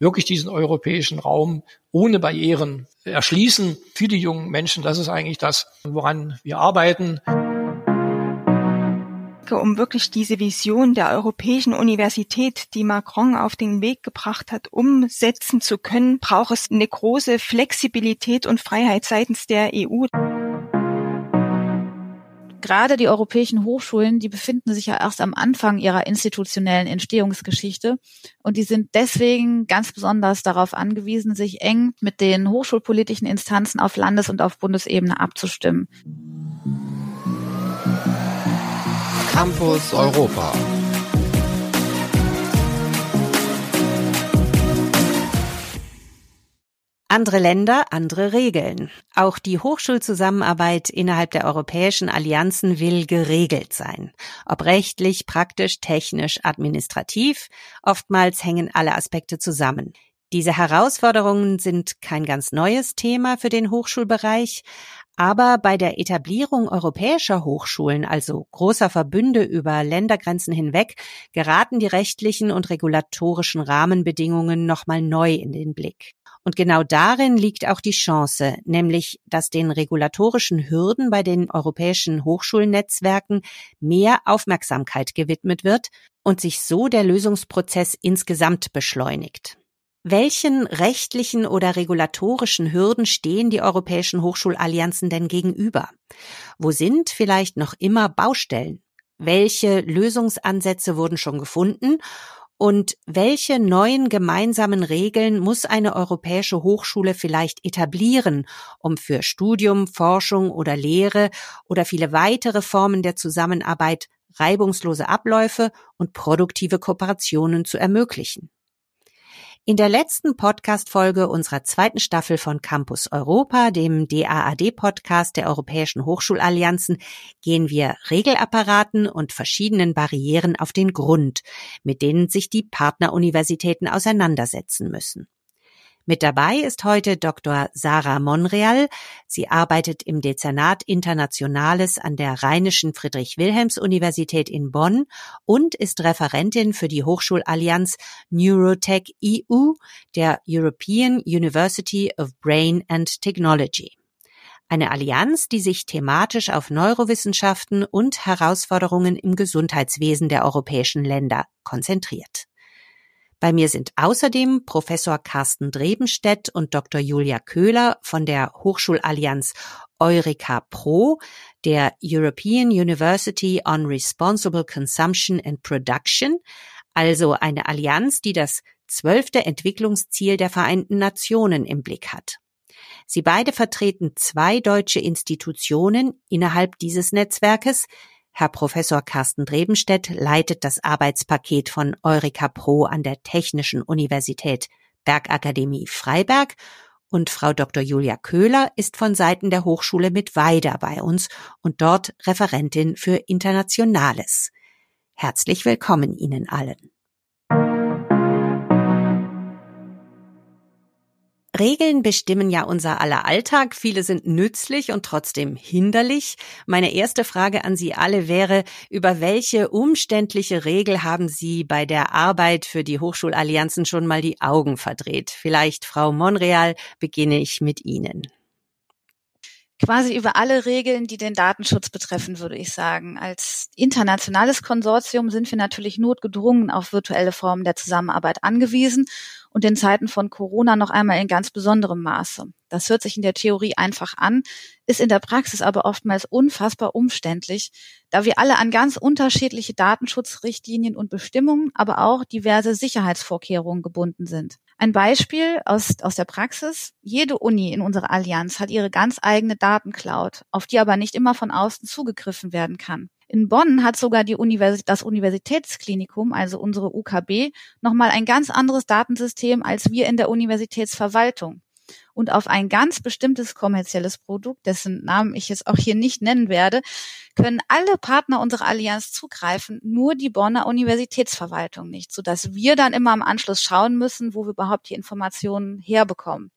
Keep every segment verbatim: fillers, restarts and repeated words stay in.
wirklich diesen europäischen Raum ohne Barrieren erschließen für die jungen Menschen. Das ist eigentlich das, woran wir arbeiten. Um wirklich diese Vision der Europäischen Universität, die Macron auf den Weg gebracht hat, umsetzen zu können, braucht es eine große Flexibilität und Freiheit seitens der E U. Gerade die europäischen Hochschulen, die befinden sich ja erst am Anfang ihrer institutionellen Entstehungsgeschichte und die sind deswegen ganz besonders darauf angewiesen, sich eng mit den hochschulpolitischen Instanzen auf Landes- und auf Bundesebene abzustimmen. Campus Europa. Andere Länder, andere Regeln. Auch die Hochschulzusammenarbeit innerhalb der europäischen Allianzen will geregelt sein. Ob rechtlich, praktisch, technisch, administrativ, oftmals hängen alle Aspekte zusammen. Diese Herausforderungen sind kein ganz neues Thema für den Hochschulbereich. Aber bei der Etablierung europäischer Hochschulen, also großer Verbünde über Ländergrenzen hinweg, geraten die rechtlichen und regulatorischen Rahmenbedingungen nochmal neu in den Blick. Und genau darin liegt auch die Chance, nämlich, dass den regulatorischen Hürden bei den europäischen Hochschulnetzwerken mehr Aufmerksamkeit gewidmet wird und sich so der Lösungsprozess insgesamt beschleunigt. Welchen rechtlichen oder regulatorischen Hürden stehen die europäischen Hochschulallianzen denn gegenüber? Wo sind vielleicht noch immer Baustellen? Welche Lösungsansätze wurden schon gefunden? Und welche neuen gemeinsamen Regeln muss eine europäische Hochschule vielleicht etablieren, um für Studium, Forschung oder Lehre oder viele weitere Formen der Zusammenarbeit reibungslose Abläufe und produktive Kooperationen zu ermöglichen? In der letzten Podcast-Folge unserer zweiten Staffel von Campus Europa, dem D A A D-Podcast der Europäischen Hochschulallianzen, gehen wir Regelapparaten und verschiedenen Barrieren auf den Grund, mit denen sich die Partneruniversitäten auseinandersetzen müssen. Mit dabei ist heute Doktor Sarah Monreal. Sie arbeitet im Dezernat Internationales an der Rheinischen Friedrich-Wilhelms-Universität in Bonn und ist Referentin für die Hochschulallianz NeurotechEU der European University of Brain and Technology. Eine Allianz, die sich thematisch auf Neurowissenschaften und Herausforderungen im Gesundheitswesen der europäischen Länder konzentriert. Bei mir sind außerdem Professor Carsten Drebenstedt und Doktor Julia Köhler von der Hochschulallianz Eureka Pro, der European University on Responsible Consumption and Production, also eine Allianz, die das zwölfte Entwicklungsziel der Vereinten Nationen im Blick hat. Sie beide vertreten zwei deutsche Institutionen innerhalb dieses Netzwerkes. Herr Professor Carsten Drebenstedt leitet das Arbeitspaket von Eureka Pro an der Technischen Universität Bergakademie Freiberg und Frau Doktor Julia Köhler ist von Seiten der Hochschule Mittweida bei uns und dort Referentin für Internationales. Herzlich willkommen Ihnen allen. Regeln bestimmen ja unser aller Alltag. Viele sind nützlich und trotzdem hinderlich. Meine erste Frage an Sie alle wäre, über welche umständliche Regel haben Sie bei der Arbeit für die Hochschulallianzen schon mal die Augen verdreht? Vielleicht, Frau Monreal, beginne ich mit Ihnen. Quasi über alle Regeln, die den Datenschutz betreffen, würde ich sagen. Als internationales Konsortium sind wir natürlich notgedrungen auf virtuelle Formen der Zusammenarbeit angewiesen und in Zeiten von Corona noch einmal in ganz besonderem Maße. Das hört sich in der Theorie einfach an, ist in der Praxis aber oftmals unfassbar umständlich, da wir alle an ganz unterschiedliche Datenschutzrichtlinien und Bestimmungen, aber auch diverse Sicherheitsvorkehrungen gebunden sind. Ein Beispiel aus, aus der Praxis. Jede Uni in unserer Allianz hat ihre ganz eigene Datencloud, auf die aber nicht immer von außen zugegriffen werden kann. In Bonn hat sogar die Universität, das Universitätsklinikum, also unsere U K B, nochmal ein ganz anderes Datensystem als wir in der Universitätsverwaltung. Und auf ein ganz bestimmtes kommerzielles Produkt, dessen Namen ich jetzt auch hier nicht nennen werde, können alle Partner unserer Allianz zugreifen, nur die Bonner Universitätsverwaltung nicht, sodass wir dann immer am Anschluss schauen müssen, wo wir überhaupt die Informationen herbekommen.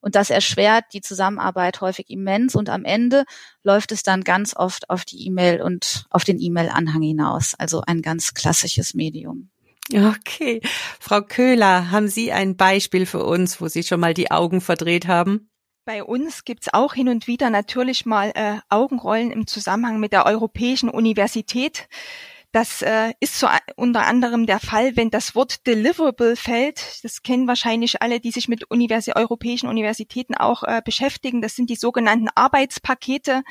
Und das erschwert die Zusammenarbeit häufig immens und am Ende läuft es dann ganz oft auf die E-Mail und auf den E-Mail-Anhang hinaus, also ein ganz klassisches Medium. Okay. Frau Köhler, haben Sie ein Beispiel für uns, wo Sie schon mal die Augen verdreht haben? Bei uns gibt's auch hin und wieder natürlich mal äh, Augenrollen im Zusammenhang mit der Europäischen Universität. Das äh, ist so unter anderem der Fall, wenn das Wort Deliverable fällt. Das kennen wahrscheinlich alle, die sich mit Universi- europäischen Universitäten auch äh, beschäftigen. Das sind die sogenannten Arbeitspakete,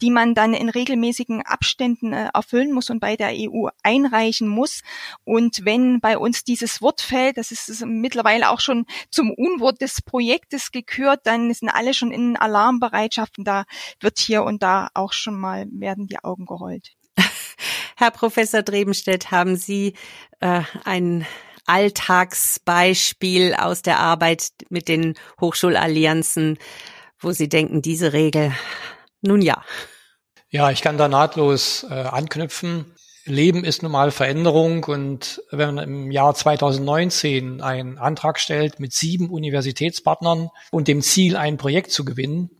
die man dann in regelmäßigen Abständen äh, erfüllen muss und bei der E U einreichen muss. Und wenn bei uns dieses Wort fällt, das ist, ist mittlerweile auch schon zum Unwort des Projektes gekürt, dann sind alle schon in Alarmbereitschaften. Da wird hier und da auch schon mal, werden die Augen gerollt. Herr Professor Drebenstedt, haben Sie äh, ein Alltagsbeispiel aus der Arbeit mit den Hochschulallianzen, wo Sie denken, diese Regel? Nun ja. Ja, ich kann da nahtlos äh, anknüpfen. Leben ist nun mal Veränderung, und wenn man im Jahr zweitausendneunzehn einen Antrag stellt mit sieben Universitätspartnern und dem Ziel, ein Projekt zu gewinnen,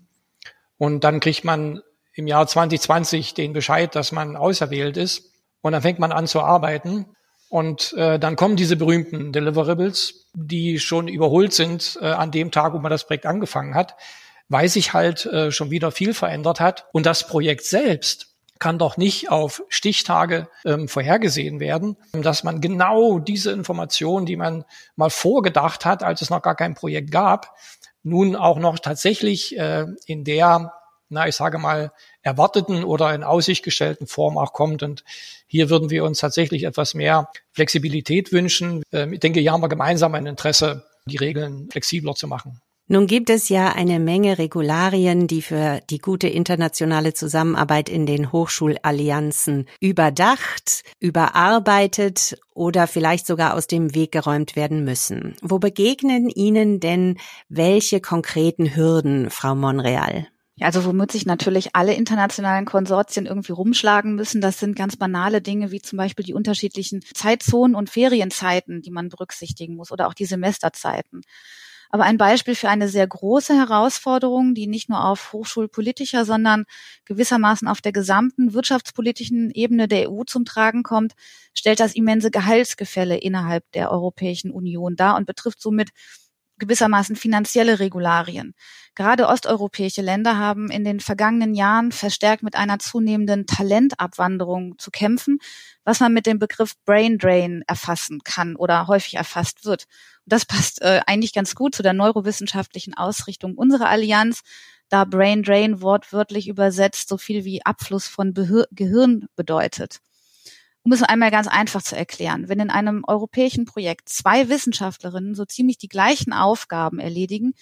und dann kriegt man im Jahr zwanzig zwanzig den Bescheid, dass man auserwählt ist, und dann fängt man an zu arbeiten, und äh, dann kommen diese berühmten Deliverables, die schon überholt sind äh, an dem Tag, wo man das Projekt angefangen hat, weil sich halt äh, schon wieder viel verändert hat, und das Projekt selbst kann doch nicht auf Stichtage ähm, vorhergesehen werden, dass man genau diese Informationen, die man mal vorgedacht hat, als es noch gar kein Projekt gab, nun auch noch tatsächlich äh, in der na, ich sage mal, erwarteten oder in Aussicht gestellten Form auch kommt. Und hier würden wir uns tatsächlich etwas mehr Flexibilität wünschen. Ich denke, hier haben wir gemeinsam ein Interesse, die Regeln flexibler zu machen. Nun gibt es ja eine Menge Regularien, die für die gute internationale Zusammenarbeit in den Hochschulallianzen überdacht, überarbeitet oder vielleicht sogar aus dem Weg geräumt werden müssen. Wo begegnen Ihnen denn welche konkreten Hürden, Frau Monreal? Ja, also womit sich natürlich alle internationalen Konsortien irgendwie rumschlagen müssen, das sind ganz banale Dinge wie zum Beispiel die unterschiedlichen Zeitzonen und Ferienzeiten, die man berücksichtigen muss, oder auch die Semesterzeiten. Aber ein Beispiel für eine sehr große Herausforderung, die nicht nur auf hochschulpolitischer, sondern gewissermaßen auf der gesamten wirtschaftspolitischen Ebene der E U zum Tragen kommt, stellt das immense Gehaltsgefälle innerhalb der Europäischen Union dar und betrifft somit gewissermaßen finanzielle Regularien. Gerade osteuropäische Länder haben in den vergangenen Jahren verstärkt mit einer zunehmenden Talentabwanderung zu kämpfen, was man mit dem Begriff Brain Drain erfassen kann oder häufig erfasst wird. Und das passt äh, eigentlich ganz gut zu der neurowissenschaftlichen Ausrichtung unserer Allianz, da Brain Drain wortwörtlich übersetzt so viel wie Abfluss von Behir- Gehirn bedeutet. Um es einmal ganz einfach zu erklären: Wenn in einem europäischen Projekt zwei Wissenschaftlerinnen so ziemlich die gleichen Aufgaben erledigen,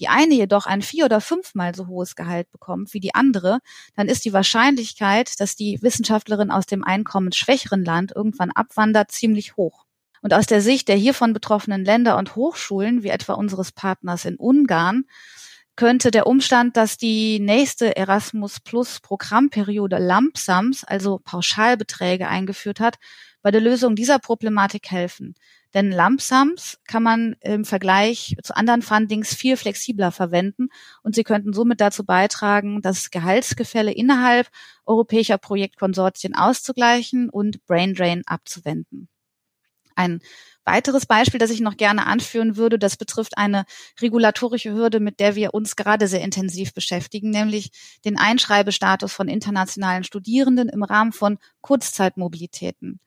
die eine jedoch ein vier- oder fünfmal so hohes Gehalt bekommt wie die andere, dann ist die Wahrscheinlichkeit, dass die Wissenschaftlerin aus dem einkommensschwächeren Land irgendwann abwandert, ziemlich hoch. Und aus der Sicht der hiervon betroffenen Länder und Hochschulen, wie etwa unseres Partners in Ungarn, könnte der Umstand, dass die nächste Erasmus Plus Programmperiode Lump Sums, also Pauschalbeträge, eingeführt hat, bei der Lösung dieser Problematik helfen. Denn Lump Sums kann man im Vergleich zu anderen Fundings viel flexibler verwenden, und sie könnten somit dazu beitragen, das Gehaltsgefälle innerhalb europäischer Projektkonsortien auszugleichen und Brain Drain abzuwenden. Ein weiteres Beispiel, das ich noch gerne anführen würde, das betrifft eine regulatorische Hürde, mit der wir uns gerade sehr intensiv beschäftigen, nämlich den Einschreibestatus von internationalen Studierenden im Rahmen von Kurzzeitmobilitäten.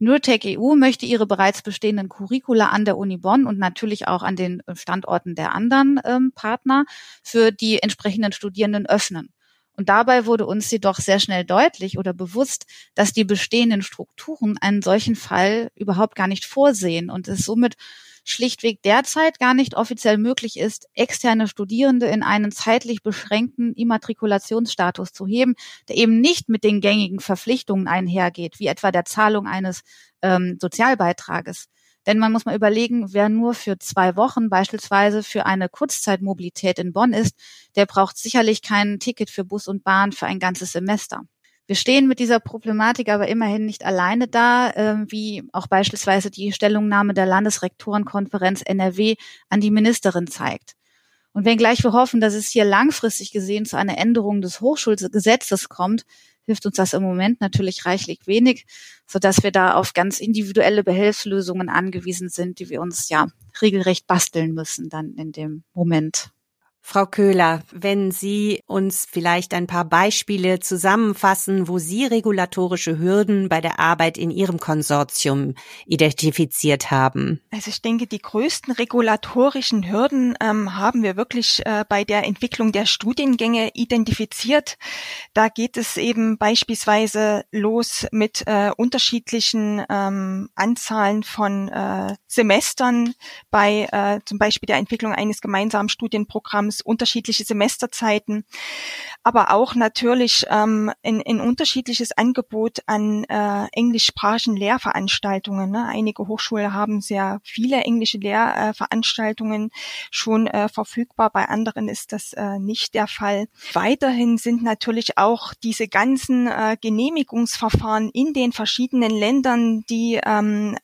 NeurotechEU möchte ihre bereits bestehenden Curricula an der Uni Bonn und natürlich auch an den Standorten der anderen ähm, Partner für die entsprechenden Studierenden öffnen. Und dabei wurde uns jedoch sehr schnell deutlich oder bewusst, dass die bestehenden Strukturen einen solchen Fall überhaupt gar nicht vorsehen und es somit schlichtweg derzeit gar nicht offiziell möglich ist, externe Studierende in einen zeitlich beschränkten Immatrikulationsstatus zu heben, der eben nicht mit den gängigen Verpflichtungen einhergeht, wie etwa der Zahlung eines ähm, Sozialbeitrages. Denn man muss mal überlegen, wer nur für zwei Wochen beispielsweise für eine Kurzzeitmobilität in Bonn ist, der braucht sicherlich kein Ticket für Bus und Bahn für ein ganzes Semester. Wir stehen mit dieser Problematik aber immerhin nicht alleine da, wie auch beispielsweise die Stellungnahme der Landesrektorenkonferenz N R W an die Ministerin zeigt. Und wenngleich wir hoffen, dass es hier langfristig gesehen zu einer Änderung des Hochschulgesetzes kommt, hilft uns das im Moment natürlich reichlich wenig, sodass wir da auf ganz individuelle Behelfslösungen angewiesen sind, die wir uns ja regelrecht basteln müssen dann in dem Moment. Frau Köhler, wenn Sie uns vielleicht ein paar Beispiele zusammenfassen, wo Sie regulatorische Hürden bei der Arbeit in Ihrem Konsortium identifiziert haben. Also ich denke, die größten regulatorischen Hürden ähm, haben wir wirklich äh, bei der Entwicklung der Studiengänge identifiziert. Da geht es eben beispielsweise los mit äh, unterschiedlichen ähm, Anzahlen von äh, Semestern bei äh, zum Beispiel der Entwicklung eines gemeinsamen Studienprogramms, unterschiedliche Semesterzeiten, aber auch natürlich ähm, ein, ein unterschiedliches Angebot an äh, englischsprachigen Lehrveranstaltungen, ne? Einige Hochschulen haben sehr viele englische Lehrveranstaltungen äh, schon äh, verfügbar, bei anderen ist das äh, nicht der Fall. Weiterhin sind natürlich auch diese ganzen äh, Genehmigungsverfahren in den verschiedenen Ländern, die ähm,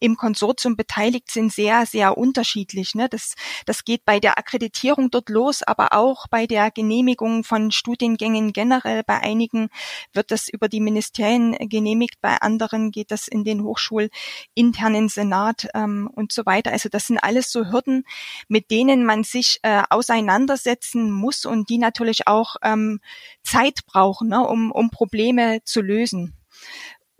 im Konsortium beteiligt sind, sehr, sehr unterschiedlich. Ne? Das, das geht bei der Akkreditierung dort los, aber auch bei der Genehmigung von Studiengängen generell. Bei einigen wird das über die Ministerien genehmigt, bei anderen geht das in den hochschulinternen Senat ähm, und so weiter. Also das sind alles so Hürden, mit denen man sich äh, auseinandersetzen muss und die natürlich auch ähm, Zeit brauchen, ne? um, um Probleme zu lösen.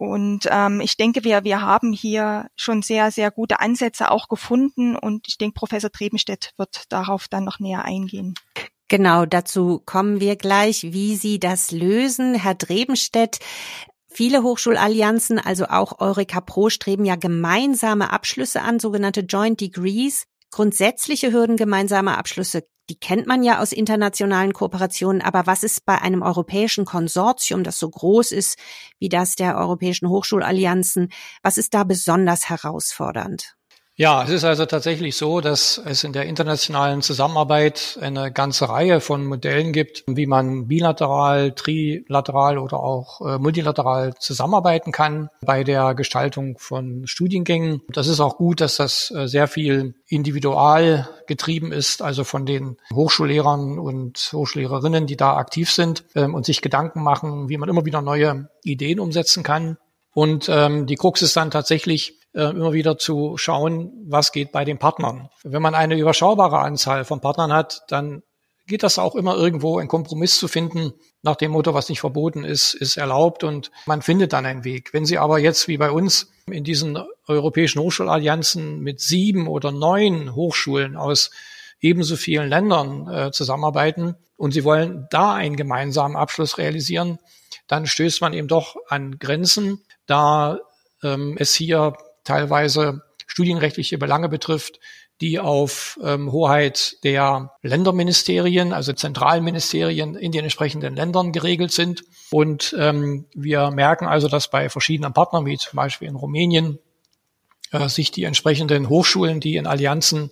Und ähm, ich denke, wir wir haben hier schon sehr, sehr gute Ansätze auch gefunden. Und ich denke, Professor Drebenstedt wird darauf dann noch näher eingehen. Genau, dazu kommen wir gleich, wie Sie das lösen. Herr Drebenstedt, viele Hochschulallianzen, also auch Eureka Pro, streben ja gemeinsame Abschlüsse an, sogenannte Joint Degrees. Grundsätzliche Hürden gemeinsamer Abschlüsse, die kennt man ja aus internationalen Kooperationen, aber was ist bei einem europäischen Konsortium, das so groß ist wie das der Europäischen Hochschulallianzen, was ist da besonders herausfordernd? Ja, es ist also tatsächlich so, dass es in der internationalen Zusammenarbeit eine ganze Reihe von Modellen gibt, wie man bilateral, trilateral oder auch multilateral zusammenarbeiten kann bei der Gestaltung von Studiengängen. Das ist auch gut, dass das sehr viel individual getrieben ist, also von den Hochschullehrern und Hochschullehrerinnen, die da aktiv sind und sich Gedanken machen, wie man immer wieder neue Ideen umsetzen kann. Und ähm, die Krux ist dann tatsächlich, immer wieder zu schauen, was geht bei den Partnern. Wenn man eine überschaubare Anzahl von Partnern hat, dann geht das auch immer irgendwo, einen Kompromiss zu finden, nach dem Motto, was nicht verboten ist, ist erlaubt und man findet dann einen Weg. Wenn Sie aber jetzt wie bei uns in diesen europäischen Hochschulallianzen mit sieben oder neun Hochschulen aus ebenso vielen Ländern äh, zusammenarbeiten und Sie wollen da einen gemeinsamen Abschluss realisieren, dann stößt man eben doch an Grenzen, da ähm, es hier teilweise studienrechtliche Belange betrifft, die auf ähm, Hoheit der Länderministerien, also Zentralministerien in den entsprechenden Ländern geregelt sind. Und ähm, wir merken also, dass bei verschiedenen Partnern, wie zum Beispiel in Rumänien, äh, sich die entsprechenden Hochschulen, die in Allianzen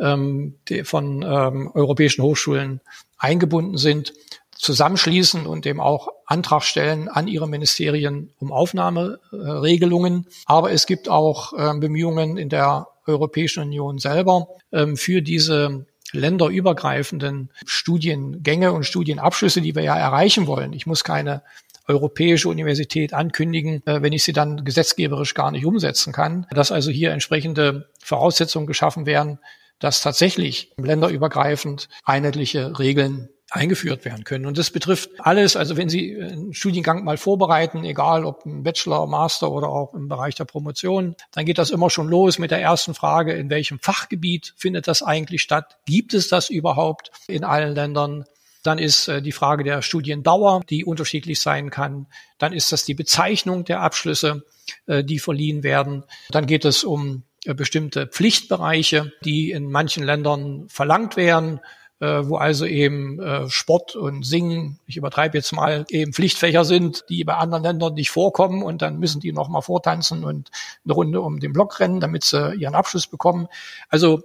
ähm, die von ähm, europäischen Hochschulen eingebunden sind, zusammenschließen und eben auch Antrag stellen an ihre Ministerien um Aufnahmeregelungen. Aber es gibt auch Bemühungen in der Europäischen Union selber für diese länderübergreifenden Studiengänge und Studienabschlüsse, die wir ja erreichen wollen. Ich muss keine europäische Universität ankündigen, wenn ich sie dann gesetzgeberisch gar nicht umsetzen kann. Dass also hier entsprechende Voraussetzungen geschaffen werden, dass tatsächlich länderübergreifend einheitliche Regeln eingeführt werden können. Und das betrifft alles. Also wenn Sie einen Studiengang mal vorbereiten, egal ob ein Bachelor, Master oder auch im Bereich der Promotion, dann geht das immer schon los mit der ersten Frage, in welchem Fachgebiet findet das eigentlich statt? Gibt es das überhaupt in allen Ländern? Dann ist die Frage der Studiendauer, die unterschiedlich sein kann. Dann ist das die Bezeichnung der Abschlüsse, die verliehen werden. Dann geht es um bestimmte Pflichtbereiche, die in manchen Ländern verlangt werden, wo also eben Sport und Singen, ich übertreibe jetzt mal, eben Pflichtfächer sind, die bei anderen Ländern nicht vorkommen und dann müssen die nochmal vortanzen und eine Runde um den Block rennen, damit sie ihren Abschluss bekommen. Also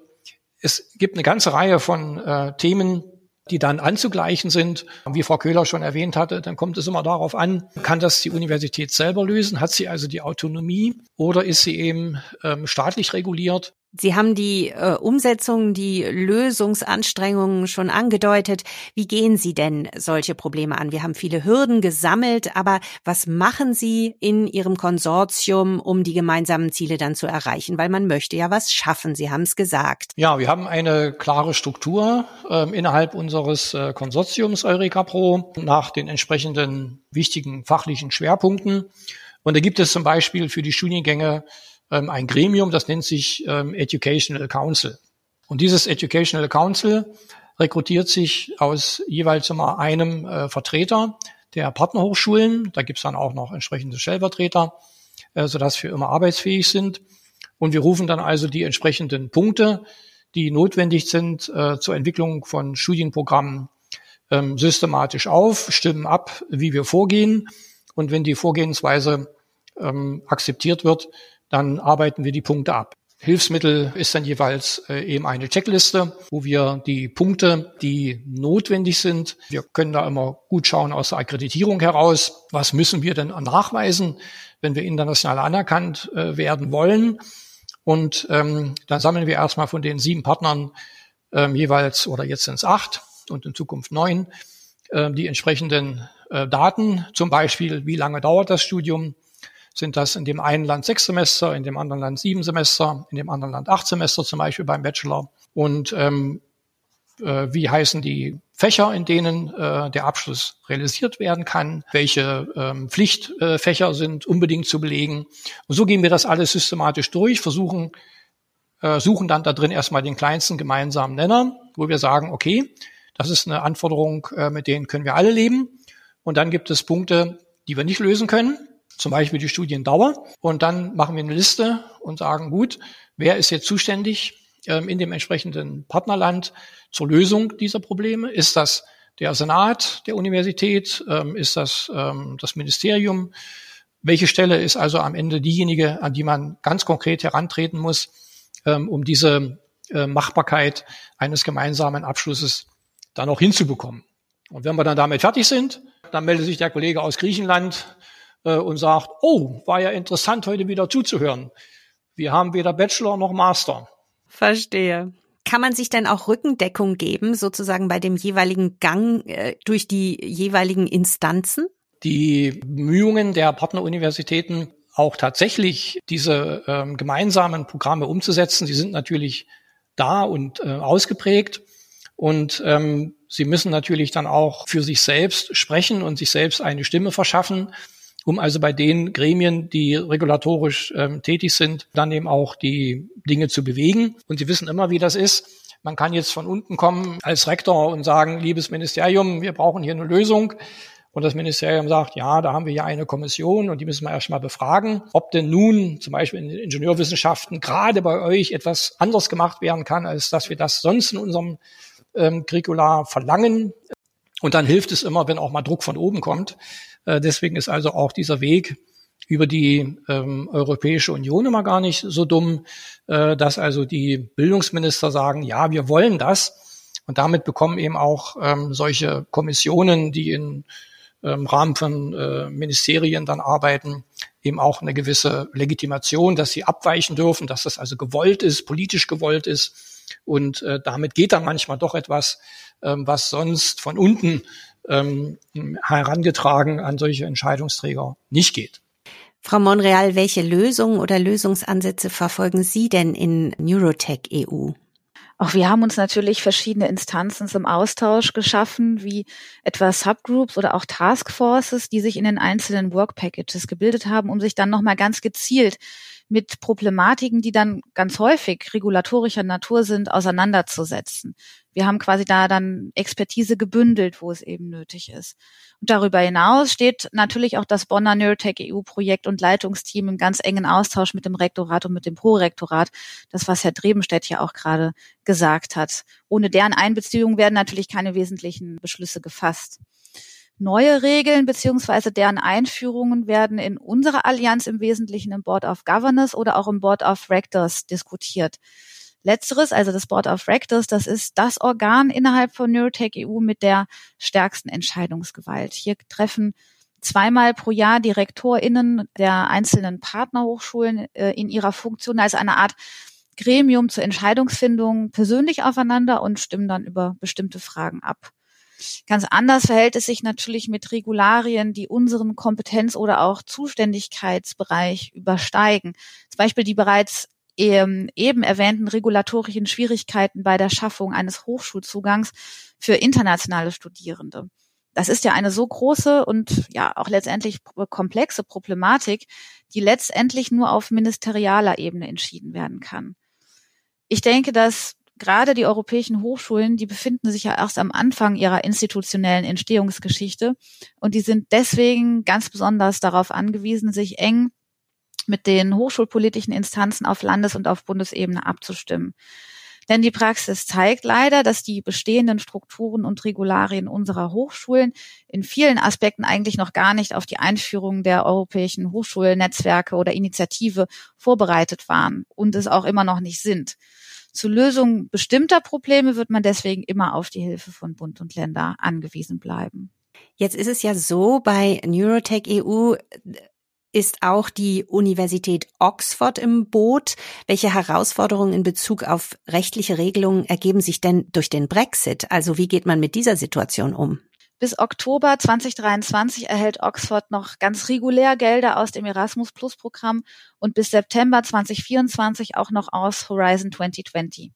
es gibt eine ganze Reihe von äh, Themen, die dann anzugleichen sind. Wie Frau Köhler schon erwähnt hatte, dann kommt es immer darauf an, kann das die Universität selber lösen? Hat sie also die Autonomie oder ist sie eben ähm, staatlich reguliert? Sie haben die äh, Umsetzung, die Lösungsanstrengungen schon angedeutet. Wie gehen Sie denn solche Probleme an? Wir haben viele Hürden gesammelt, aber was machen Sie in Ihrem Konsortium, um die gemeinsamen Ziele dann zu erreichen? Weil man möchte ja was schaffen, Sie haben es gesagt. Ja, wir haben eine klare Struktur äh, innerhalb unseres äh, Konsortiums Eureka Pro nach den entsprechenden wichtigen fachlichen Schwerpunkten. Und da gibt es zum Beispiel für die Studiengänge ein Gremium, das nennt sich ähm, Educational Council. Und dieses Educational Council rekrutiert sich aus jeweils immer einem äh, Vertreter der Partnerhochschulen. Da gibt's dann auch noch entsprechende Stellvertreter, äh, sodass wir immer arbeitsfähig sind. Und wir rufen dann also die entsprechenden Punkte, die notwendig sind äh, zur Entwicklung von Studienprogrammen, äh, systematisch auf, stimmen ab, wie wir vorgehen. Und wenn die Vorgehensweise äh, akzeptiert wird, dann arbeiten wir die Punkte ab. Hilfsmittel ist dann jeweils äh, eben eine Checkliste, wo wir die Punkte, die notwendig sind, wir können da immer gut schauen aus der Akkreditierung heraus, was müssen wir denn nachweisen, wenn wir international anerkannt äh, werden wollen. Und ähm, dann sammeln wir erstmal von den sieben Partnern ähm, jeweils, oder jetzt sind es acht und in Zukunft neun, äh, die entsprechenden äh, Daten, zum Beispiel, wie lange dauert das Studium, sind das in dem einen Land sechs Semester, in dem anderen Land sieben Semester, in dem anderen Land acht Semester zum Beispiel beim Bachelor. Und ähm, äh, wie heißen die Fächer, in denen äh, der Abschluss realisiert werden kann? Welche ähm, Pflichtfächer äh, sind unbedingt zu belegen? Und so gehen wir das alles systematisch durch, versuchen, äh, suchen dann da drin erstmal den kleinsten gemeinsamen Nenner, wo wir sagen, okay, das ist eine Anforderung, äh, mit denen können wir alle leben. Und dann gibt es Punkte, die wir nicht lösen können, zum Beispiel die Studiendauer. Und dann machen wir eine Liste und sagen, gut, wer ist jetzt zuständig ähm, in dem entsprechenden Partnerland zur Lösung dieser Probleme? Ist das der Senat der Universität? Ähm, ist das ähm, das Ministerium? Welche Stelle ist also am Ende diejenige, an die man ganz konkret herantreten muss, ähm, um diese äh, Machbarkeit eines gemeinsamen Abschlusses dann auch hinzubekommen? Und wenn wir dann damit fertig sind, dann meldet sich der Kollege aus Griechenland und sagt, oh, war ja interessant, heute wieder zuzuhören. Wir haben weder Bachelor noch Master. Verstehe. Kann man sich denn auch Rückendeckung geben, sozusagen bei dem jeweiligen Gang äh, durch die jeweiligen Instanzen? Die Bemühungen der Partneruniversitäten, auch tatsächlich diese ähm, gemeinsamen Programme umzusetzen, sie sind natürlich da und äh, ausgeprägt. Und ähm, sie müssen natürlich dann auch für sich selbst sprechen und sich selbst eine Stimme verschaffen, um also bei den Gremien, die regulatorisch ähm, tätig sind, dann eben auch die Dinge zu bewegen. Und Sie wissen immer, wie das ist. Man kann jetzt von unten kommen als Rektor und sagen, liebes Ministerium, wir brauchen hier eine Lösung. Und das Ministerium sagt, ja, da haben wir ja eine Kommission und die müssen wir erstmal befragen, ob denn nun zum Beispiel in den Ingenieurwissenschaften gerade bei euch etwas anders gemacht werden kann, als dass wir das sonst in unserem ähm, Curricular verlangen. Und dann hilft es immer, wenn auch mal Druck von oben kommt. Deswegen ist also auch dieser Weg über die ähm, Europäische Union immer gar nicht so dumm, äh, dass also die Bildungsminister sagen, ja, wir wollen das. Und damit bekommen eben auch ähm, solche Kommissionen, die im ähm, Rahmen von äh, Ministerien dann arbeiten, eben auch eine gewisse Legitimation, dass sie abweichen dürfen, dass das also gewollt ist, politisch gewollt ist. Und äh, damit geht dann manchmal doch etwas, ähm, was sonst von unten Ähm, herangetragen an solche Entscheidungsträger nicht geht. Frau Monreal, welche Lösungen oder Lösungsansätze verfolgen Sie denn in NeurotechEU? Auch wir haben uns natürlich verschiedene Instanzen zum Austausch geschaffen, wie etwa Subgroups oder auch Taskforces, die sich in den einzelnen Workpackages gebildet haben, um sich dann nochmal ganz gezielt mit Problematiken, die dann ganz häufig regulatorischer Natur sind, auseinanderzusetzen. Wir haben quasi da dann Expertise gebündelt, wo es eben nötig ist. Und darüber hinaus steht natürlich auch das Bonner NeurotechEU-Projekt und Leitungsteam im ganz engen Austausch mit dem Rektorat und mit dem Prorektorat, das, was Herr Drebenstedt ja auch gerade gesagt hat. Ohne deren Einbeziehung werden natürlich keine wesentlichen Beschlüsse gefasst. Neue Regeln beziehungsweise deren Einführungen werden in unserer Allianz im Wesentlichen im Board of Governors oder auch im Board of Rectors diskutiert. Letzteres, also das Board of Rectors, das ist das Organ innerhalb von NeurotechEU mit der stärksten Entscheidungsgewalt. Hier treffen zweimal pro Jahr die RektorInnen der einzelnen Partnerhochschulen in ihrer Funktion als eine Art Gremium zur Entscheidungsfindung persönlich aufeinander und stimmen dann über bestimmte Fragen ab. Ganz anders verhält es sich natürlich mit Regularien, die unseren Kompetenz- oder auch Zuständigkeitsbereich übersteigen. Zum Beispiel die bereits eben erwähnten regulatorischen Schwierigkeiten bei der Schaffung eines Hochschulzugangs für internationale Studierende. Das ist ja eine so große und ja auch letztendlich komplexe Problematik, die letztendlich nur auf ministerialer Ebene entschieden werden kann. Ich denke, dass gerade die europäischen Hochschulen, die befinden sich ja erst am Anfang ihrer institutionellen Entstehungsgeschichte und die sind deswegen ganz besonders darauf angewiesen, sich eng mit den hochschulpolitischen Instanzen auf Landes- und auf Bundesebene abzustimmen. Denn die Praxis zeigt leider, dass die bestehenden Strukturen und Regularien unserer Hochschulen in vielen Aspekten eigentlich noch gar nicht auf die Einführung der europäischen Hochschulnetzwerke oder Initiative vorbereitet waren und es auch immer noch nicht sind. Zur Lösung bestimmter Probleme wird man deswegen immer auf die Hilfe von Bund und Länder angewiesen bleiben. Jetzt ist es ja so, bei NeurotechEU ist auch die Universität Oxford im Boot. Welche Herausforderungen in Bezug auf rechtliche Regelungen ergeben sich denn durch den Brexit? Also wie geht man mit dieser Situation um? Bis Oktober zwanzig dreiundzwanzig erhält Oxford noch ganz regulär Gelder aus dem Erasmus Plus Programm und bis September zwanzig vierundzwanzig auch noch aus Horizon zwanzig zwanzig.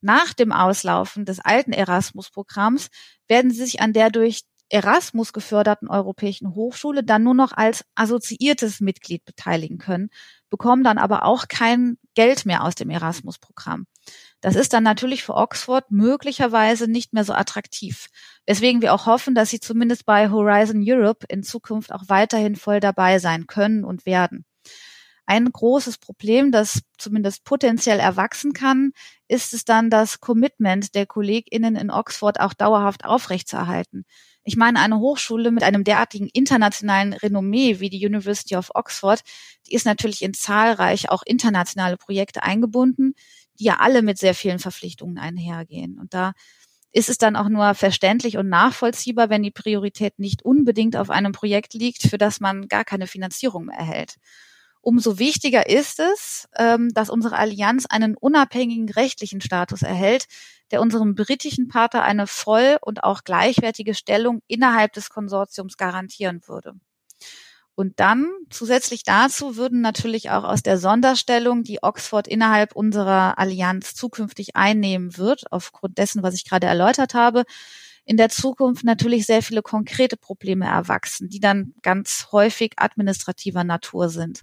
Nach dem Auslaufen des alten Erasmus Programms werden sie sich an der durch Erasmus geförderten Europäischen Hochschule dann nur noch als assoziiertes Mitglied beteiligen können, bekommen dann aber auch kein Geld mehr aus dem Erasmus-Programm. Das ist dann natürlich für Oxford möglicherweise nicht mehr so attraktiv, weswegen wir auch hoffen, dass sie zumindest bei Horizon Europe in Zukunft auch weiterhin voll dabei sein können und werden. Ein großes Problem, das zumindest potenziell erwachsen kann, ist es dann, das Commitment der KollegInnen in Oxford auch dauerhaft aufrechtzuerhalten. Ich meine, eine Hochschule mit einem derartigen internationalen Renommee wie die University of Oxford, die ist natürlich in zahlreich auch internationale Projekte eingebunden, die ja alle mit sehr vielen Verpflichtungen einhergehen. Und da ist es dann auch nur verständlich und nachvollziehbar, wenn die Priorität nicht unbedingt auf einem Projekt liegt, für das man gar keine Finanzierung mehr erhält. Umso wichtiger ist es, dass unsere Allianz einen unabhängigen rechtlichen Status erhält, der unserem britischen Partner eine voll und auch gleichwertige Stellung innerhalb des Konsortiums garantieren würde. Und dann zusätzlich dazu würden natürlich auch aus der Sonderstellung, die Oxford innerhalb unserer Allianz zukünftig einnehmen wird, aufgrund dessen, was ich gerade erläutert habe, in der Zukunft natürlich sehr viele konkrete Probleme erwachsen, die dann ganz häufig administrativer Natur sind.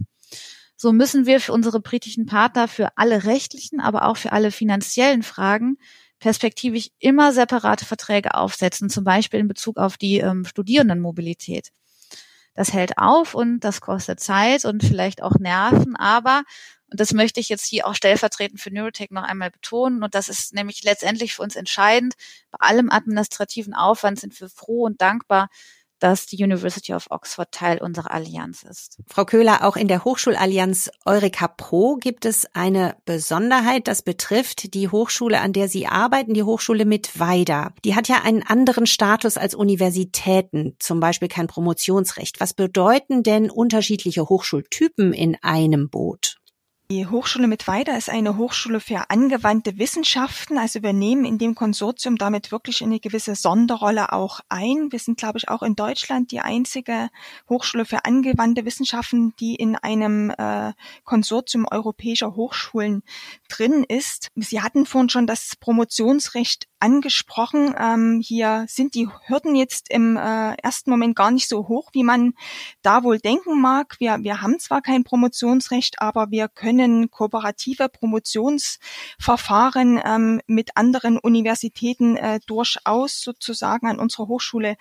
So müssen wir für unsere britischen Partner für alle rechtlichen, aber auch für alle finanziellen Fragen perspektivisch immer separate Verträge aufsetzen, zum Beispiel in Bezug auf die ähm, Studierendenmobilität. Das hält auf und das kostet Zeit und vielleicht auch Nerven, aber, und das möchte ich jetzt hier auch stellvertretend für Neurotech noch einmal betonen, und das ist nämlich letztendlich für uns entscheidend, bei allem administrativen Aufwand sind wir froh und dankbar, dass die University of Oxford Teil unserer Allianz ist. Frau Köhler, auch in der Hochschulallianz Eureka Pro gibt es eine Besonderheit, das betrifft die Hochschule, an der Sie arbeiten, die Hochschule Mittweida. Die hat ja einen anderen Status als Universitäten, zum Beispiel kein Promotionsrecht. Was bedeuten denn unterschiedliche Hochschultypen in einem Boot? Die Hochschule Mittweida ist eine Hochschule für angewandte Wissenschaften, also wir nehmen in dem Konsortium damit wirklich eine gewisse Sonderrolle auch ein. Wir sind, glaube ich, auch in Deutschland die einzige Hochschule für angewandte Wissenschaften, die in einem äh, Konsortium europäischer Hochschulen drin ist. Sie hatten vorhin schon das Promotionsrecht angesprochen. Ähm, hier sind die Hürden jetzt im äh, ersten Moment gar nicht so hoch, wie man da wohl denken mag. Wir, wir haben zwar kein Promotionsrecht, aber wir können kooperative Promotionsverfahren ähm, mit anderen Universitäten äh, durchaus sozusagen an unserer Hochschule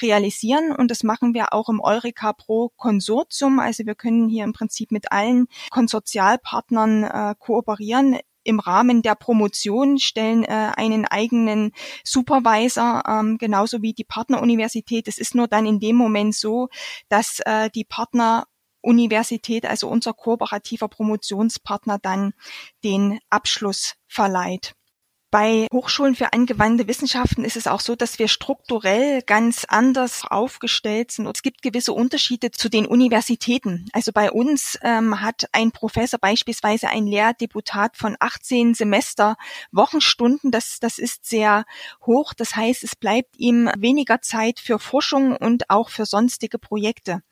realisieren. Und das machen wir auch im Eureka Pro Konsortium. Also wir können hier im Prinzip mit allen Konsortialpartnern äh, kooperieren. Im Rahmen der Promotion stellen äh, einen eigenen Supervisor, ähm, genauso wie die Partneruniversität. Es ist nur dann in dem Moment so, dass äh, die Partneruniversität, also unser kooperativer Promotionspartner, dann den Abschluss verleiht. Bei Hochschulen für angewandte Wissenschaften ist es auch so, dass wir strukturell ganz anders aufgestellt sind. Und es gibt gewisse Unterschiede zu den Universitäten. Also bei uns ähm, hat ein Professor beispielsweise ein Lehrdeputat von achtzehn Semester Wochenstunden. Das, das ist sehr hoch. Das heißt, es bleibt ihm weniger Zeit für Forschung und auch für sonstige Projekte.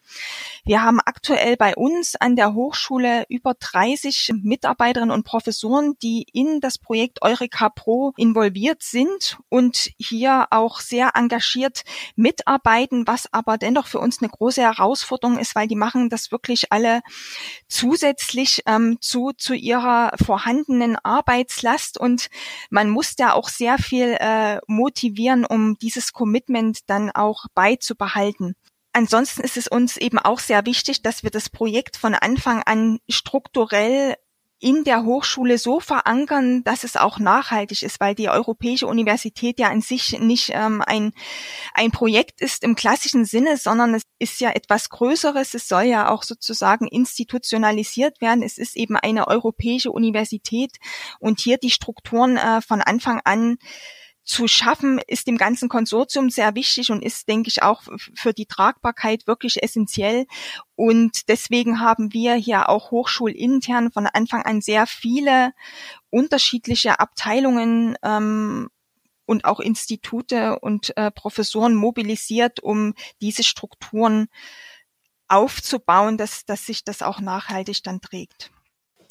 Wir haben aktuell bei uns an der Hochschule über dreißig Mitarbeiterinnen und Professoren, die in das Projekt Eureka Pro involviert sind und hier auch sehr engagiert mitarbeiten, was aber dennoch für uns eine große Herausforderung ist, weil die machen das wirklich alle zusätzlich ähm, zu, zu ihrer vorhandenen Arbeitslast und man muss da auch sehr viel äh, motivieren, um dieses Commitment dann auch beizubehalten. Ansonsten ist es uns eben auch sehr wichtig, dass wir das Projekt von Anfang an strukturell in der Hochschule so verankern, dass es auch nachhaltig ist, weil die Europäische Universität ja an sich nicht ähm, ein ein Projekt ist im klassischen Sinne, sondern es ist ja etwas Größeres. Es soll ja auch sozusagen institutionalisiert werden. Es ist eben eine europäische Universität und hier die Strukturen äh, von Anfang an zu schaffen, ist dem ganzen Konsortium sehr wichtig und ist, denke ich, auch für die Tragbarkeit wirklich essentiell. Und deswegen haben wir hier auch hochschulintern von Anfang an sehr viele unterschiedliche Abteilungen ähm, und auch Institute und äh, Professoren mobilisiert, um diese Strukturen aufzubauen, dass, dass sich das auch nachhaltig dann trägt.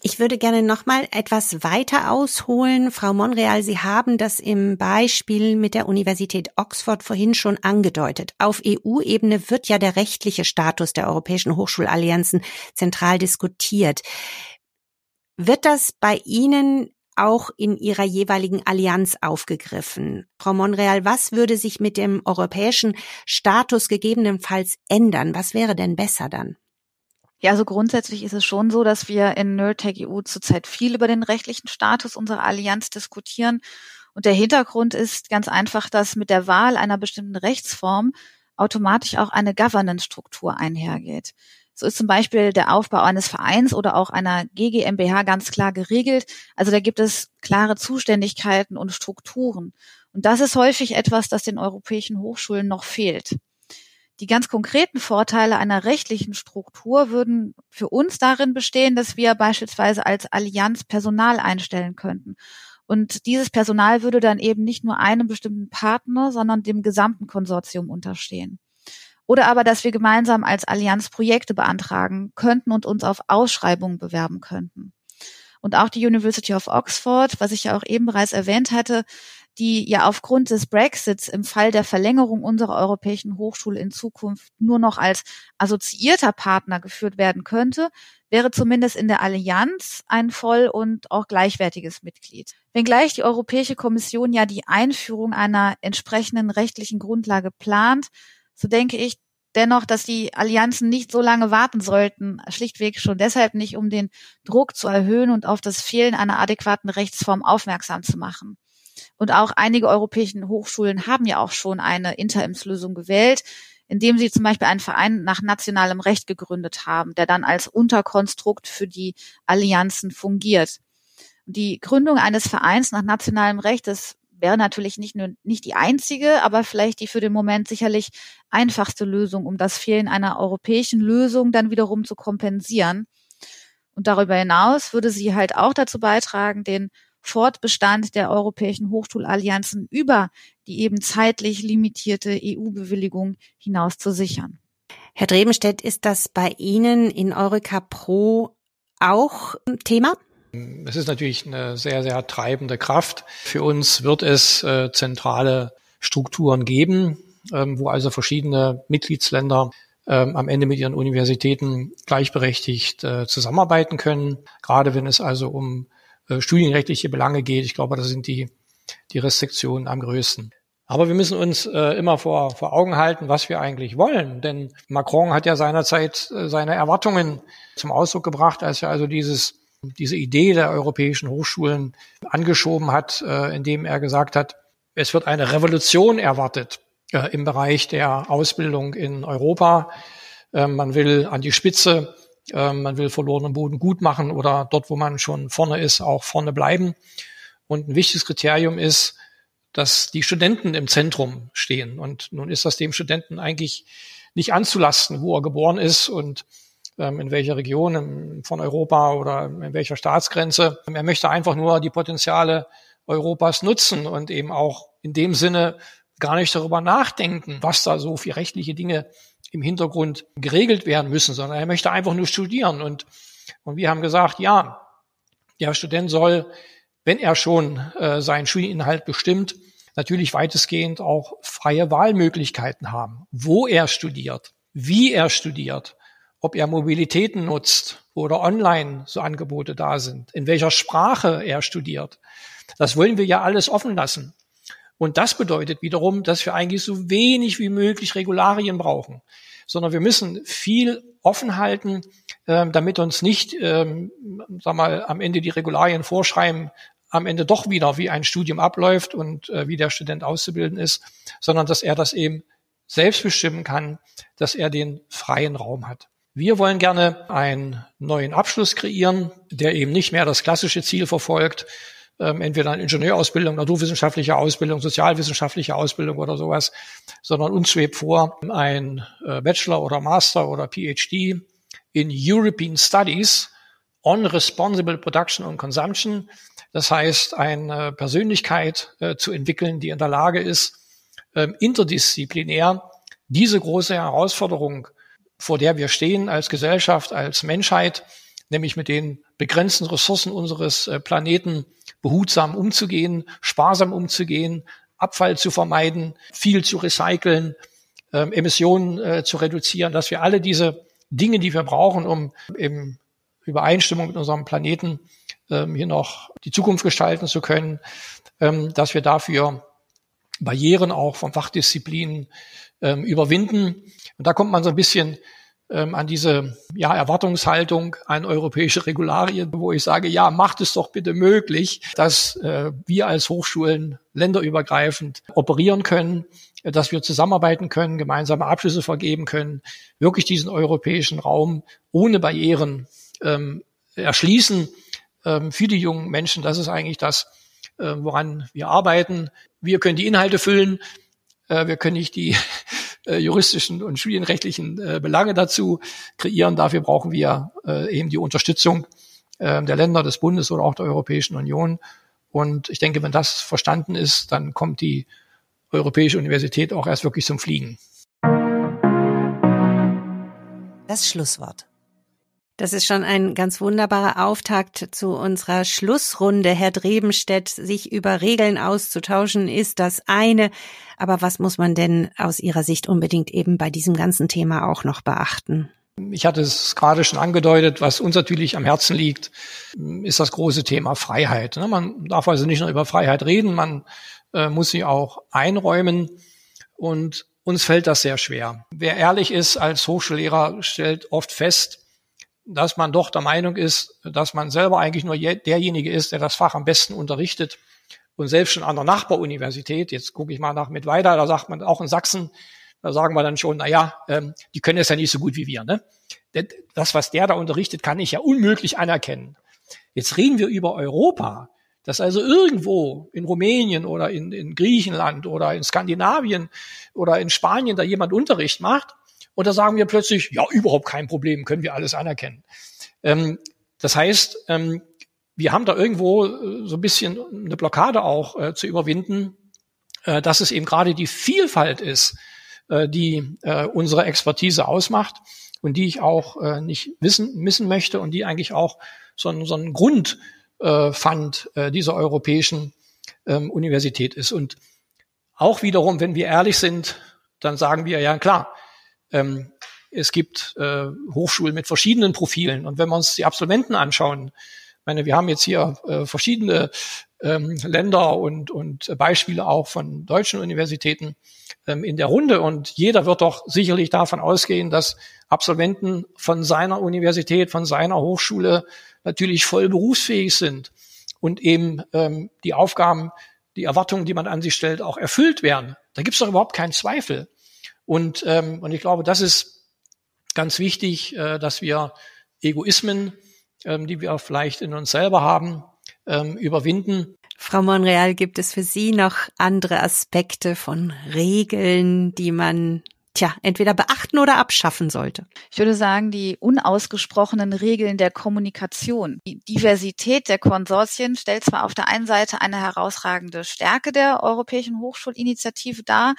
Ich würde gerne nochmal etwas weiter ausholen. Frau Monreal, Sie haben das im Beispiel mit der Universität Oxford vorhin schon angedeutet. Auf E U-Ebene wird ja der rechtliche Status der europäischen Hochschulallianzen zentral diskutiert. Wird das bei Ihnen auch in Ihrer jeweiligen Allianz aufgegriffen? Frau Monreal, was würde sich mit dem europäischen Status gegebenenfalls ändern? Was wäre denn besser dann? Ja, also grundsätzlich ist es schon so, dass wir in NeurotechEU zurzeit viel über den rechtlichen Status unserer Allianz diskutieren. Und der Hintergrund ist ganz einfach, dass mit der Wahl einer bestimmten Rechtsform automatisch auch eine Governance-Struktur einhergeht. So ist zum Beispiel der Aufbau eines Vereins oder auch einer G G M B H ganz klar geregelt. Also da gibt es klare Zuständigkeiten und Strukturen. Und das ist häufig etwas, das den europäischen Hochschulen noch fehlt. Die ganz konkreten Vorteile einer rechtlichen Struktur würden für uns darin bestehen, dass wir beispielsweise als Allianz Personal einstellen könnten. Und dieses Personal würde dann eben nicht nur einem bestimmten Partner, sondern dem gesamten Konsortium unterstehen. Oder aber, dass wir gemeinsam als Allianz Projekte beantragen könnten und uns auf Ausschreibungen bewerben könnten. Und auch die University of Oxford, was ich ja auch eben bereits erwähnt hatte, die ja aufgrund des Brexits im Fall der Verlängerung unserer europäischen Hochschule in Zukunft nur noch als assoziierter Partner geführt werden könnte, wäre zumindest in der Allianz ein voll- und auch gleichwertiges Mitglied. Wenngleich die Europäische Kommission ja die Einführung einer entsprechenden rechtlichen Grundlage plant, so denke ich dennoch, dass die Allianzen nicht so lange warten sollten, schlichtweg schon deshalb nicht, um den Druck zu erhöhen und auf das Fehlen einer adäquaten Rechtsform aufmerksam zu machen. Und auch einige europäischen Hochschulen haben ja auch schon eine Interimslösung gewählt, indem sie zum Beispiel einen Verein nach nationalem Recht gegründet haben, der dann als Unterkonstrukt für die Allianzen fungiert. Die Gründung eines Vereins nach nationalem Recht, das wäre natürlich nicht nur nicht die einzige, aber vielleicht die für den Moment sicherlich einfachste Lösung, um das Fehlen einer europäischen Lösung dann wiederum zu kompensieren. Und darüber hinaus würde sie halt auch dazu beitragen, den Fortbestand der europäischen Hochschulallianzen über die eben zeitlich limitierte E U-Bewilligung hinaus zu sichern. Herr Drebenstedt, ist das bei Ihnen in Eureka Pro auch Thema? Es ist natürlich eine sehr, sehr treibende Kraft. Für uns wird es äh, zentrale Strukturen geben, ähm, wo also verschiedene Mitgliedsländer ähm, am Ende mit ihren Universitäten gleichberechtigt äh, zusammenarbeiten können. Gerade wenn es also um studienrechtliche Belange geht. Ich glaube, da sind die, die Restriktionen am größten. Aber wir müssen uns äh, immer vor, vor Augen halten, was wir eigentlich wollen. Denn Macron hat ja seinerzeit äh, seine Erwartungen zum Ausdruck gebracht, als er also dieses, diese Idee der europäischen Hochschulen angeschoben hat, äh, indem er gesagt hat, es wird eine Revolution erwartet äh, im Bereich der Ausbildung in Europa. Äh, man will an die Spitze, man will verlorenen Boden gut machen oder dort, wo man schon vorne ist, auch vorne bleiben. Und ein wichtiges Kriterium ist, dass die Studenten im Zentrum stehen. Und nun ist das dem Studenten eigentlich nicht anzulasten, wo er geboren ist und ähm, in welcher Region im, von Europa oder in welcher Staatsgrenze. Er möchte einfach nur die Potenziale Europas nutzen und eben auch in dem Sinne gar nicht darüber nachdenken, was da so für rechtliche Dinge im Hintergrund geregelt werden müssen, sondern er möchte einfach nur studieren. Und, und wir haben gesagt, ja, der Student soll, wenn er schon äh, seinen Studieninhalt bestimmt, natürlich weitestgehend auch freie Wahlmöglichkeiten haben, wo er studiert, wie er studiert, ob er Mobilitäten nutzt oder online so Angebote da sind, in welcher Sprache er studiert. Das wollen wir ja alles offen lassen. Und das bedeutet wiederum, dass wir eigentlich so wenig wie möglich Regularien brauchen, sondern wir müssen viel offen halten, damit uns nicht, ähm, sag mal, am Ende die Regularien vorschreiben, am Ende doch wieder, wie ein Studium abläuft und äh, wie der Student auszubilden ist, sondern dass er das eben selbst bestimmen kann, dass er den freien Raum hat. Wir wollen gerne einen neuen Abschluss kreieren, der eben nicht mehr das klassische Ziel verfolgt, ähm, entweder eine Ingenieurausbildung, naturwissenschaftliche Ausbildung, sozialwissenschaftliche Ausbildung oder sowas, sondern uns schwebt vor, ein äh, Bachelor oder Master oder PhD in European Studies on Responsible Production and Consumption. Das heißt, eine Persönlichkeit äh, zu entwickeln, die in der Lage ist, ähm, interdisziplinär diese große Herausforderung, vor der wir stehen als Gesellschaft, als Menschheit, nämlich mit den begrenzten Ressourcen unseres äh, Planeten behutsam umzugehen, sparsam umzugehen, Abfall zu vermeiden, viel zu recyceln, ähm, Emissionen äh, zu reduzieren, dass wir alle diese Dinge, die wir brauchen, um in Übereinstimmung mit unserem Planeten ähm, hier noch die Zukunft gestalten zu können, ähm, dass wir dafür Barrieren auch von Fachdisziplinen ähm, überwinden. Und da kommt man so ein bisschen ähm, an diese ja, Erwartungshaltung an europäische Regularien, wo ich sage, ja, macht es doch bitte möglich, dass äh, wir als Hochschulen länderübergreifend operieren können, dass wir zusammenarbeiten können, gemeinsame Abschlüsse vergeben können, wirklich diesen europäischen Raum ohne Barrieren ähm, erschließen ähm, für die jungen Menschen. Das ist eigentlich das, äh, woran wir arbeiten. Wir können die Inhalte füllen, äh, wir können nicht die äh, juristischen und studienrechtlichen äh, Belange dazu kreieren. Dafür brauchen wir äh, eben die Unterstützung äh, der Länder, des Bundes oder auch der Europäischen Union. Und ich denke, wenn das verstanden ist, dann kommt die Europäische Universität auch erst wirklich zum Fliegen. Das Schlusswort. Das ist schon ein ganz wunderbarer Auftakt zu unserer Schlussrunde. Herr Drebenstedt, sich über Regeln auszutauschen, ist das eine. Aber was muss man denn aus Ihrer Sicht unbedingt eben bei diesem ganzen Thema auch noch beachten? Ich hatte es gerade schon angedeutet, was uns natürlich am Herzen liegt, ist das große Thema Freiheit. Man darf also nicht nur über Freiheit reden, man muss sie auch einräumen und uns fällt das sehr schwer. Wer ehrlich ist als Hochschullehrer, stellt oft fest, dass man doch der Meinung ist, dass man selber eigentlich nur derjenige ist, der das Fach am besten unterrichtet. Und selbst schon an der Nachbaruniversität, jetzt gucke ich mal nach Mittweida, da sagt man auch in Sachsen, da sagen wir dann schon, na ja, ähm, die können es ja nicht so gut wie wir, ne? Das, was der da unterrichtet, kann ich ja unmöglich anerkennen. Jetzt reden wir über Europa, dass also irgendwo in Rumänien oder in, in Griechenland oder in Skandinavien oder in Spanien da jemand Unterricht macht und da sagen wir plötzlich, ja, überhaupt kein Problem, können wir alles anerkennen. Ähm, das heißt, ähm, wir haben da irgendwo äh, so ein bisschen eine Blockade auch äh, zu überwinden, äh, dass es eben gerade die Vielfalt ist, die äh, unsere Expertise ausmacht und die ich auch äh, nicht wissen missen möchte und die eigentlich auch so ein, so ein Grund äh, fand äh, dieser europäischen ähm, Universität ist. Und auch wiederum, wenn wir ehrlich sind, dann sagen wir ja klar, ähm, es gibt äh, Hochschulen mit verschiedenen Profilen. Und wenn wir uns die Absolventen anschauen, ich meine, wir haben jetzt hier äh, verschiedene ähm, Länder und, und Beispiele auch von deutschen Universitäten in der Runde und jeder wird doch sicherlich davon ausgehen, dass Absolventen von seiner Universität, von seiner Hochschule natürlich voll berufsfähig sind und eben ähm, die Aufgaben, die Erwartungen, die man an sie stellt, auch erfüllt werden. Da gibt es doch überhaupt keinen Zweifel. Und ähm, und ich glaube, das ist ganz wichtig, äh, dass wir Egoismen, ähm, die wir vielleicht in uns selber haben, ähm, überwinden. Frau Monreal, gibt es für Sie noch andere Aspekte von Regeln, die man tja, entweder beachten oder abschaffen sollte? Ich würde sagen, die unausgesprochenen Regeln der Kommunikation. Die Diversität der Konsortien stellt zwar auf der einen Seite eine herausragende Stärke der Europäischen Hochschulinitiative dar,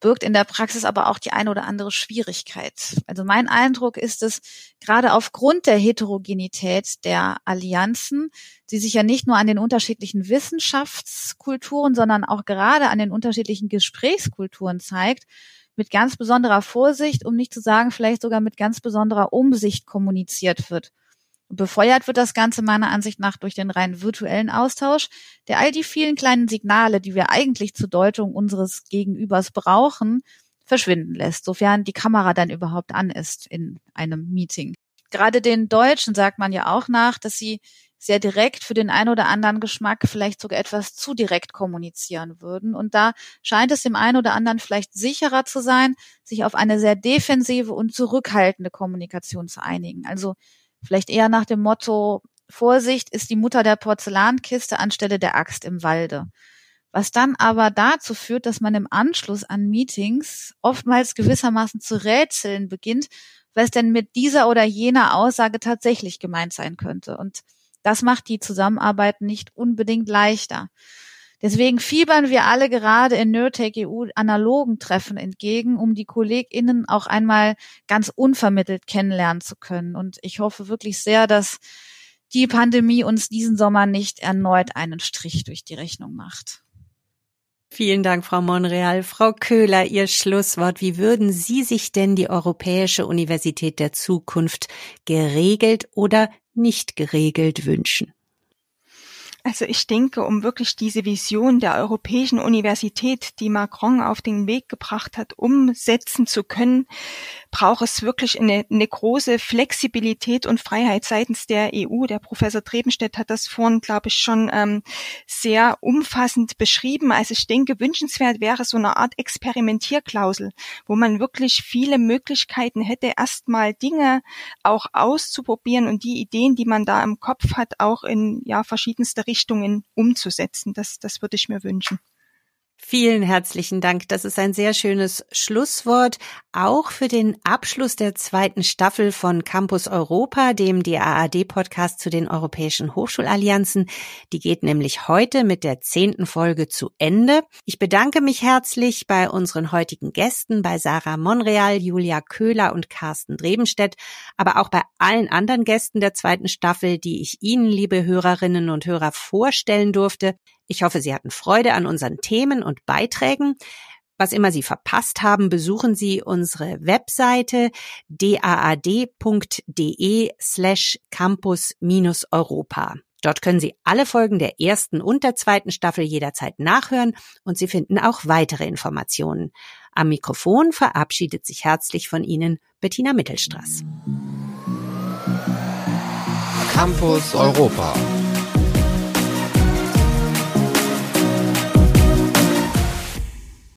birgt in der Praxis aber auch die eine oder andere Schwierigkeit. Also mein Eindruck ist es, gerade aufgrund der Heterogenität der Allianzen, die sich ja nicht nur an den unterschiedlichen Wissenschaftskulturen, sondern auch gerade an den unterschiedlichen Gesprächskulturen zeigt, mit ganz besonderer Vorsicht, um nicht zu sagen, vielleicht sogar mit ganz besonderer Umsicht kommuniziert wird. Befeuert wird das Ganze meiner Ansicht nach durch den rein virtuellen Austausch, der all die vielen kleinen Signale, die wir eigentlich zur Deutung unseres Gegenübers brauchen, verschwinden lässt, sofern die Kamera dann überhaupt an ist in einem Meeting. Gerade den Deutschen sagt man ja auch nach, dass sie sehr direkt für den einen oder anderen Geschmack vielleicht sogar etwas zu direkt kommunizieren würden. Und da scheint es dem einen oder anderen vielleicht sicherer zu sein, sich auf eine sehr defensive und zurückhaltende Kommunikation zu einigen. Also vielleicht eher nach dem Motto, Vorsicht ist die Mutter der Porzellankiste anstelle der Axt im Walde. Was dann aber dazu führt, dass man im Anschluss an Meetings oftmals gewissermaßen zu rätseln beginnt, was denn mit dieser oder jener Aussage tatsächlich gemeint sein könnte. Und das macht die Zusammenarbeit nicht unbedingt leichter. Deswegen fiebern wir alle gerade in NeurotechEU analogen Treffen entgegen, um die KollegInnen auch einmal ganz unvermittelt kennenlernen zu können. Und ich hoffe wirklich sehr, dass die Pandemie uns diesen Sommer nicht erneut einen Strich durch die Rechnung macht. Vielen Dank, Frau Monreal. Frau Köhler, Ihr Schlusswort. Wie würden Sie sich denn die Europäische Universität der Zukunft geregelt oder nicht geregelt wünschen? Also ich denke, um wirklich diese Vision der Europäischen Universität, die Macron auf den Weg gebracht hat, umsetzen zu können, braucht es wirklich eine, eine große Flexibilität und Freiheit seitens der E U. Der Professor Drebenstedt hat das vorhin, glaube ich, schon ähm, sehr umfassend beschrieben. Also ich denke, wünschenswert wäre so eine Art Experimentierklausel, wo man wirklich viele Möglichkeiten hätte, erstmal Dinge auch auszuprobieren und die Ideen, die man da im Kopf hat, auch in ja verschiedenste Richtungen Richtungen umzusetzen. Das, das würde ich mir wünschen. Vielen herzlichen Dank. Das ist ein sehr schönes Schlusswort, auch für den Abschluss der zweiten Staffel von Campus Europa, dem D A A D-Podcast zu den europäischen Hochschulallianzen. Die geht nämlich heute mit der zehnten Folge zu Ende. Ich bedanke mich herzlich bei unseren heutigen Gästen, bei Sarah Monreal, Julia Köhler und Carsten Drebenstedt, aber auch bei allen anderen Gästen der zweiten Staffel, die ich Ihnen, liebe Hörerinnen und Hörer, vorstellen durfte. Ich hoffe, Sie hatten Freude an unseren Themen und Beiträgen. Was immer Sie verpasst haben, besuchen Sie unsere Webseite daad.de slash campus-europa. Dort können Sie alle Folgen der ersten und der zweiten Staffel jederzeit nachhören und Sie finden auch weitere Informationen. Am Mikrofon verabschiedet sich herzlich von Ihnen Bettina Mittelstrass. Campus Europa.